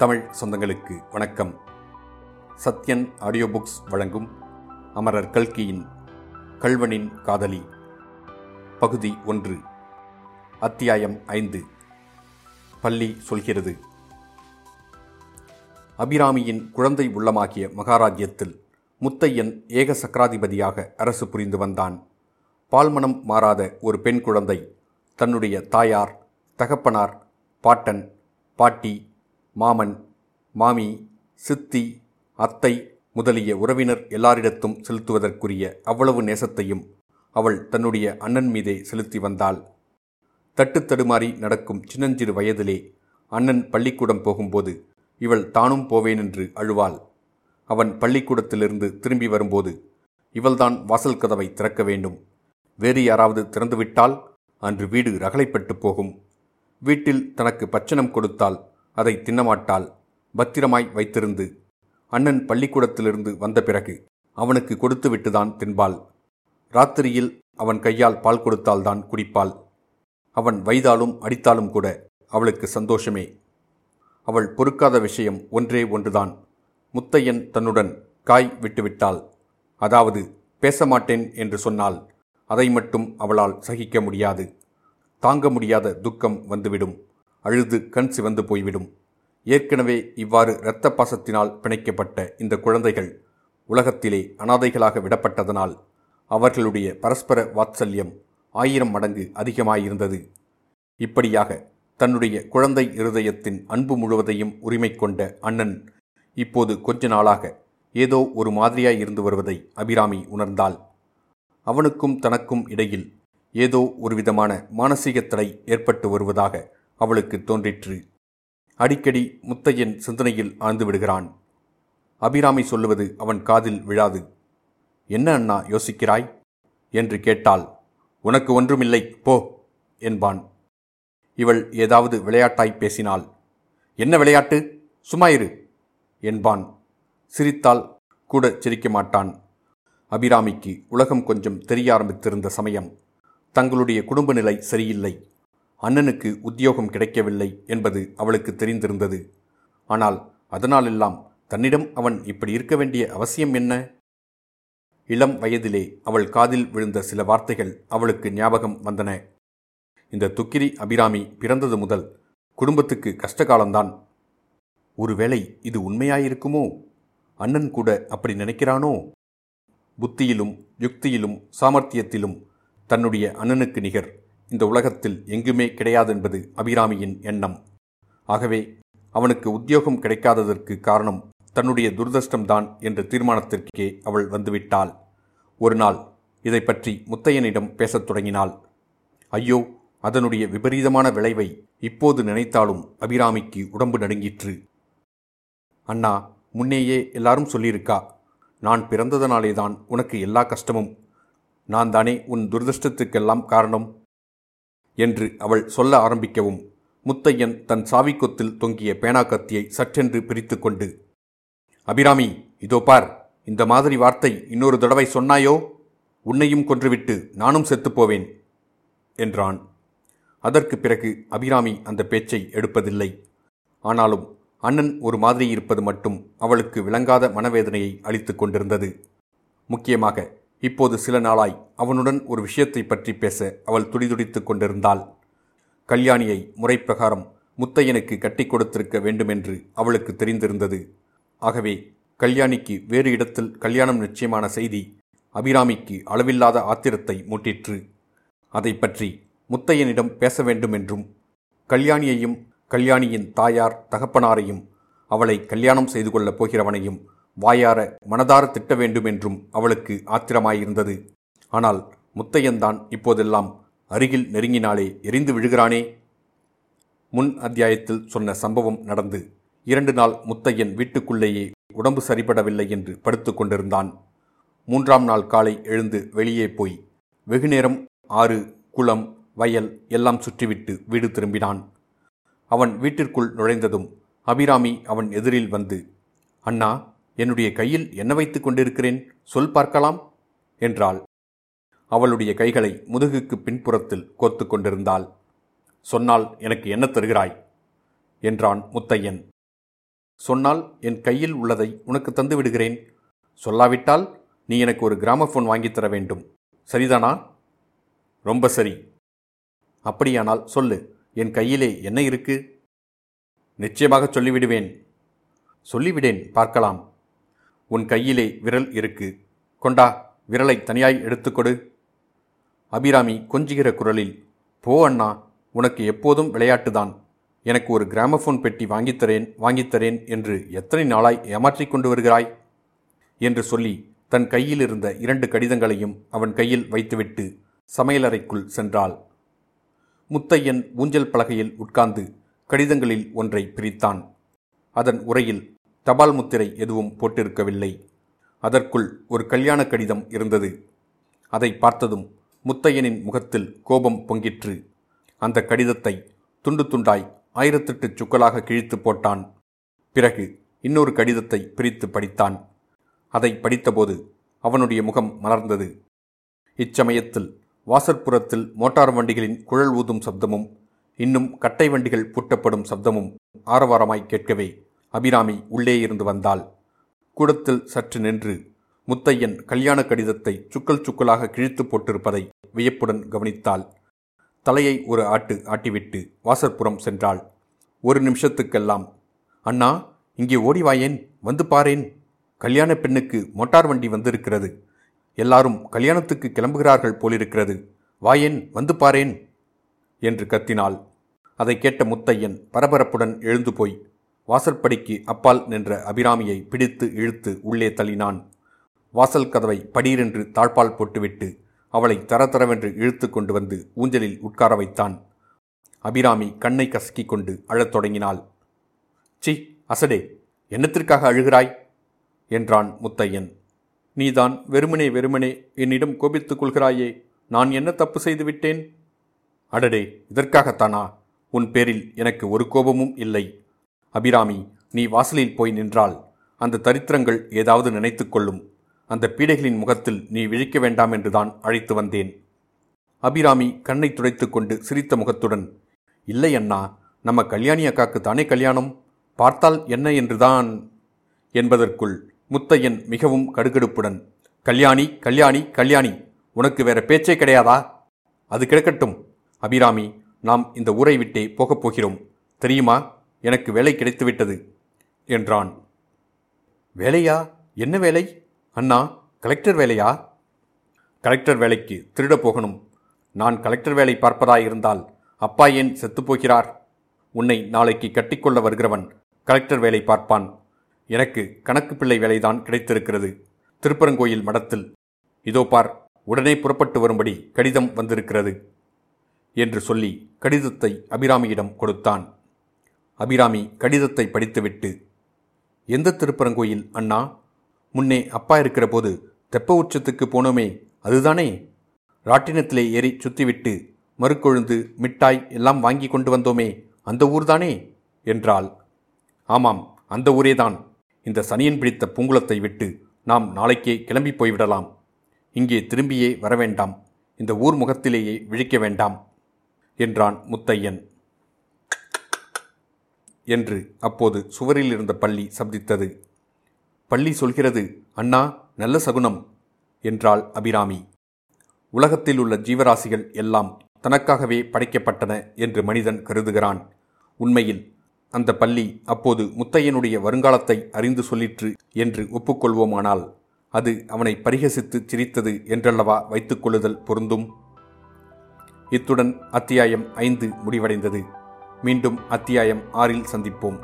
தமிழ் சொந்தங்களுக்கு வணக்கம். Sathyan audio books வழங்கும் அமரர் கல்கியின் கல்வனின் காதலி பகுதி 1 அத்தியாயம் 5. பள்ளி சொல்கிறது. அபிராமியின் குழந்தை உள்ளமாகிய மகாராஜ்யத்தில் முத்தையன் ஏக சக்கராதிபதியாக அரசு புரிந்து வந்தான். பால்மனம் மாறாத ஒரு பெண் குழந்தை தன்னுடைய தாயார், தகப்பனார், பாட்டன், பாட்டி, மாமன், மாமி, சித்தி, அத்தை முதலிய உறவினர் எல்லாரிடத்தும் செலுத்துவதற்குரிய அவ்வளவு நேசத்தையும் அவள் தன்னுடைய அண்ணன் மீதே செலுத்தி வந்தாள். தட்டு தடுமாறி நடக்கும் சின்னஞ்சிறு வயதிலே அண்ணன் பள்ளிக்கூடம் போகும்போது இவள் தானும் போவேன் என்று அழுவாள். அவன் பள்ளிக்கூடத்திலிருந்து திரும்பி வரும்போது இவள்தான் வாசல் கதவை திறக்க வேண்டும். வேறு யாராவது திறந்துவிட்டால் அன்று வீடு ரகளைப்பட்டு போகும். வீட்டில் தனக்கு பட்சணம் கொடுத்தால் அதை தின்னமாட்டாள். பத்திரமாய் வைத்திருந்து அண்ணன் பள்ளிக்கூடத்திலிருந்து வந்த பிறகு அவனுக்கு கொடுத்துவிட்டுதான் தின்பாள். ராத்திரியில் அவன் கையால் பால் கொடுத்தால்தான் குடிப்பாள். அவன் வைதாலும் அடித்தாலும் கூட அவளுக்கு சந்தோஷமே. அவள் பொறுக்காத விஷயம் ஒன்றே ஒன்றுதான். முத்தையன் தன்னுடன் காய் விட்டுவிட்டாள், அதாவது பேசமாட்டேன் என்று சொன்னால் அதை மட்டும் அவளால் சகிக்க முடியாது. தாங்க முடியாத துக்கம் வந்துவிடும். அழுது கண் சிவந்து போய்விடும். ஏற்கனவே இவ்வாறு இரத்த பாசத்தினால் பிணைக்கப்பட்ட இந்த குழந்தைகள் உலகத்திலே அனாதைகளாக விடப்பட்டதனால் அவர்களுடைய பரஸ்பர வாத்சல்யம் 1000 மடங்கு அதிகமாயிருந்தது. இப்படியாக தன்னுடைய குழந்தை இருதயத்தின் அன்பு முழுவதையும் உரிமை கொண்ட அண்ணன் இப்போது கொஞ்ச நாளாக ஏதோ ஒரு மாதிரியாய் இருந்து வருவதை அபிராமி உணர்ந்தாள். அவனுக்கும் தனக்கும் இடையில் ஏதோ ஒரு விதமான மானசீக தடை ஏற்பட்டு வருவதாக அவளுக்கு தோன்றிற்று. அடிக்கடி முத்தையன் சிந்தனையில் ஆழ்ந்து விடுகிறான். அபிராமி சொல்லுவது அவன் காதில் விழாது. என்ன அண்ணா யோசிக்கிறாய் என்று கேட்டால் உனக்கு ஒன்றுமில்லை போ என்பான். இவள் ஏதாவது விளையாட்டாய் பேசினாள். என்ன விளையாட்டு, சும்மாயிரு என்பான். சிரித்தால் கூட சிரிக்க மாட்டான். அபிராமிக்கு உலகம் கொஞ்சம் தெரிய ஆரம்பித்திருந்த சமயம். தங்களுடைய குடும்ப நிலை சரியில்லை, அண்ணனுக்கு உத்தியோகம் கிடைக்கவில்லை என்பது அவளுக்கு தெரிந்திருந்தது. ஆனால் அதனாலெல்லாம் தன்னிடம் அவன் இப்படி இருக்க வேண்டிய அவசியம் என்ன? இளம் வயதிலே அவள் காதில் விழுந்த சில வார்த்தைகள் அவளுக்கு ஞாபகம் வந்தன. இந்த துக்கிரி அபிராமி பிறந்தது முதல் குடும்பத்துக்கு கஷ்டகாலம்தான். ஒருவேளை இது உண்மையாயிருக்குமோ? அண்ணன் கூட அப்படி நினைக்கிறானோ? புத்தியிலும் யுக்தியிலும் சாமர்த்தியத்திலும் தன்னுடைய அண்ணனுக்கு நிகர் இந்த உலகத்தில் எங்குமே கிடையாதென்பது அபிராமியின் எண்ணம். ஆகவே அவனுக்கு உத்தியோகம் கிடைக்காததற்கு காரணம் தன்னுடைய துர்தஷ்டம்தான் என்ற தீர்மானத்திற்கே அவள் வந்துவிட்டாள். ஒரு நாள் இதை பற்றி முத்தையனிடம் பேசத் தொடங்கினாள். ஐயோ, அதனுடைய விபரீதமான விளைவை இப்போது நினைத்தாலும் அபிராமிக்கு உடம்பு நடுங்கிற்று. அண்ணா, முன்னேயே எல்லாரும் சொல்லியிருக்கா, நான் பிறந்ததனாலேதான் உனக்கு எல்லா கஷ்டமும், நான் தானே உன் துர்தஷ்டத்துக்கெல்லாம் காரணம் என்று அவள் சொல்ல ஆரம்பிக்கவும் முத்தையன் தன் சாவிக்கொத்தில் தொங்கிய பேனா கத்தியை சற்றென்று பிரித்து கொண்டு, அபிராமி, இதோ பார், இந்த மாதிரி வார்த்தை இன்னொரு தடவை சொன்னாயோ உன்னையும் கொன்றுவிட்டு நானும் செத்துப்போவேன் என்றான். அதற்கு பிறகு அபிராமி அந்த பேச்சை எடுப்பதில்லை. ஆனாலும் அண்ணன் ஒரு மாதிரி இருப்பது மட்டும் அவளுக்கு விளங்காத மனவேதனையை அளித்து கொண்டிருந்தது. முக்கியமாக இப்போது சில நாளாய் அவனுடன் ஒரு விஷயத்தை பற்றி பேச அவள் துடிதுடித்து கொண்டிருந்தாள். கல்யாணியை முறைப்பிரகாரம் முத்தையனுக்கு கட்டி கொடுத்திருக்க வேண்டுமென்று அவளுக்கு தெரிந்திருந்தது. ஆகவே கல்யாணிக்கு வேறு இடத்தில் கல்யாணம் நிச்சயமான செய்தி அபிராமிக்கு அளவில்லாத ஆத்திரத்தை மூட்டிற்று. அதை பற்றி முத்தையனிடம் பேச வேண்டுமென்றும் கல்யாணியையும் கல்யாணியின் தாயார், தகப்பனாரையும் அவளை கல்யாணம் செய்து கொள்ளப் போகிறவனையும் வாயார மனதார திட்ட வேண்டுமென்றும் அவளுக்கு ஆத்திரமாயிருந்தது. ஆனால் முத்தையன்தான் இப்போதெல்லாம் அருகில் நெருங்கினாலே எரிந்து விழுகிறானே. முன் அத்தியாயத்தில் சொன்ன சம்பவம் நடந்து 2 நாள் முத்தையன் வீட்டுக்குள்ளேயே உடம்பு சரிபடவில்லை என்று படுத்து கொண்டிருந்தான். 3ஆம் நாள் காலை எழுந்து வெளியே போய் வெகுநேரம் ஆறு, குளம், வயல் எல்லாம் சுற்றிவிட்டு வீடு திரும்பினான். அவன் வீட்டிற்குள் நுழைந்ததும் அபிராமி அவன் எதிரில் வந்து, அண்ணா, என்னுடைய கையில் என்ன வைத்து கொண்டிருக்கிறேன், சொல் பார்க்கலாம் என்றாள். அவளுடைய கைகளை முதுகுக்கு பின்புறத்தில் கோர்த்து கொண்டிருந்தாள். சொன்னால் எனக்கு என்ன தருகிறாய் என்றான் முத்தையன். சொன்னால் என் கையில் உள்ளதை உனக்கு தந்து விடுகிறேன். சொல்லாவிட்டால் நீ எனக்கு ஒரு கிராமஃபோன் வாங்கித்தர வேண்டும். சரிதானா? ரொம்ப சரி. அப்படியானால் சொல்லு, என் கையிலே என்ன இருக்கு? நிச்சயமாக சொல்லிவிடுவேன். சொல்லிவிடேன், பார்க்கலாம். உன் கையிலே விரல் இருக்கு. கொண்டா, விரலை தனியாய் எடுத்துக்கொடு. அபிராமி கொஞ்சுகிற குரலில், போ அண்ணா, உனக்கு எப்போதும் விளையாட்டுதான். எனக்கு ஒரு கிராமஃபோன் பெட்டி வாங்கித்தரேன் வாங்கித்தரேன் என்று எத்தனை நாளாய் ஏமாற்றிக் கொண்டு வருகிறாய் என்று சொல்லி தன் கையில் இருந்த 2 கடிதங்களையும் அவன் கையில் வைத்துவிட்டு சமையலறைக்குள் சென்றாள். முத்தையன் ஊஞ்சல் பலகையில் உட்கார்ந்து கடிதங்களில் ஒன்றை பிரித்தான். அதன் உரையில் தபால் முத்திரை எதுவும் போட்டிருக்கவில்லை. அதற்குள் ஒரு கல்யாண கடிதம் இருந்தது. அதை பார்த்ததும் முத்தையனின் முகத்தில் கோபம் பொங்கிற்று. அந்த கடிதத்தை துண்டு துண்டாய் 1008 சுக்கலாக கிழித்து போட்டான். பிறகு இன்னொரு கடிதத்தை பிரித்து படித்தான். அதை படித்தபோது அவனுடைய முகம் மலர்ந்தது. இச்சமயத்தில் வாசற்புறத்தில் மோட்டார் வண்டிகளின் குழல் ஊதும் சப்தமும் இன்னும் கட்டை வண்டிகள் பூட்டப்படும் சப்தமும் ஆரவாரமாய் கேட்கவே அபிராமி உள்ளே இருந்து வந்தாள். கூடத்தில் சற்று நின்று முத்தையன் கல்யாண கடிதத்தை சுக்கல் சுக்கலாக கிழித்து போட்டிருப்பதை வியப்புடன் கவனித்தாள். தலையை ஒரு ஆட்டு ஆட்டிவிட்டு வாசற்புறம் சென்றாள். ஒரு நிமிஷத்துக்கெல்லாம், அண்ணா இங்கே ஓடிவாயேன், வந்து பாரேன், கல்யாண பெண்ணுக்கு மோட்டார் வண்டி வந்திருக்கிறது, எல்லாரும் கல்யாணத்துக்கு கிளம்புகிறார்கள் போலிருக்கிறது, வாயேன் வந்து பாரேன் என்று கத்தினாள். அதை கேட்ட முத்தையன் பரபரப்புடன் எழுந்து போய் வாசற்படிக்கு அப்பால் நின்ற அபிராமியை பிடித்து இழுத்து உள்ளே தள்ளினான். வாசல் கதவை படீரென்று தாழ்பால் போட்டுவிட்டு அவளை தரதரவென்று இழுத்து கொண்டு வந்து ஊஞ்சலில் உட்கார வைத்தான். அபிராமி கண்ணை கசக்கிக் கொண்டு அழத் தொடங்கினாள். சி அசடே, என்னத்திற்காக அழுகிறாய் என்றான் முத்தையன். நீதான் வெறுமனே வெறுமனே என்னிடம் கோபித்துக் கொள்கிறாயே, நான் என்ன தப்பு செய்துவிட்டேன்? அடடே, இதற்காகத்தானா? உன் பேரில் எனக்கு ஒரு கோபமும் இல்லை. அபிராமி, நீ வாசலில் போய் நின்றால் அந்த தரித்திரங்கள் ஏதாவது நினைத்து கொள்ளும். அந்த பீடைகளின் முகத்தில் நீ விழிக்க வேண்டாம் என்றுதான் அழைத்து வந்தேன். அபிராமி கண்ணை துடைத்து கொண்டு சிரித்த முகத்துடன், இல்லை அண்ணா, நம்ம கல்யாணி அக்காக்கு தானே கல்யாணம், பார்த்தால் என்ன என்றுதான் என்பதற்குள் முத்தையன் மிகவும் கடுகடுப்புடன், கல்யாணி கல்யாணி கல்யாணி, உனக்கு வேற பேச்சே கிடையாதா? அது கிடக்கட்டும் அபிராமி, நாம் இந்த ஊரை விட்டே போகப் போகிறோம் தெரியுமா? எனக்கு வேலை கிடைத்துவிட்டது என்றான். வேலையா? என்ன வேலை அண்ணா? கலெக்டர் வேலையா? கலெக்டர் வேலைக்கு திருட போகணும். நான் கலெக்டர் வேலை பார்ப்பதாயிருந்தால் அப்பா ஏன் செத்துப்போகிறார்? உன்னை நாளைக்கு கட்டிக்கொள்ள வருகிறவன் கலெக்டர் வேலை பார்ப்பான். எனக்கு கணக்கு பிள்ளை வேலைதான் கிடைத்திருக்கிறது. திருப்பரங்கோயில் மடத்தில் இதோ பார், உடனே புறப்பட்டு வரும்படி கடிதம் வந்திருக்கிறது என்று சொல்லி கடிதத்தை அபிராமியிடம் கொடுத்தான். அபிராமி கடிதத்தை படித்துவிட்டு, எந்த திருப்பரங்கோயில் அண்ணா? முன்னே அப்பா இருக்கிற போது தெப்ப உச்சத்துக்கு போனோமே, அதுதானே? ராட்டினத்திலே ஏறி சுத்திவிட்டு மறுக்கொழுந்து மிட்டாய் எல்லாம் வாங்கி கொண்டு வந்தோமே, அந்த ஊர்தானே என்றாள். ஆமாம், அந்த ஊரேதான். இந்த சனியன் பிடித்த பூங்குளத்தை விட்டு நாம் நாளைக்கே கிளம்பி போய்விடலாம். இங்கே திரும்பியே வரவேண்டாம். இந்த ஊர் முகத்திலேயே விழிக்க வேண்டாம் என்றான் முத்தையன் என்று அப்போது சுவரில் இருந்த பள்ளி சப்தித்தது. பள்ளி சொல்கிறது, அண்ணா நல்ல சகுனம் என்றாள் அபிராமி. உலகத்தில் உள்ள ஜீவராசிகள் எல்லாம் தனக்காகவே படைக்கப்பட்டன என்று மனிதன் கருதுகிறான். உண்மையில் அந்த பள்ளி அப்போது முத்தையனுடைய வருங்காலத்தை அறிந்து சொல்லிற்று என்று ஒப்புக்கொள்வோமானால் அது அவனை பரிகசித்து சிரித்தது என்றல்லவா வைத்துக் கொள்ளுதல் பொருந்தும். இத்துடன் அத்தியாயம் 5 முடிவடைந்தது. மீண்டும் அத்தியாயம் 6 சந்திப்போம்.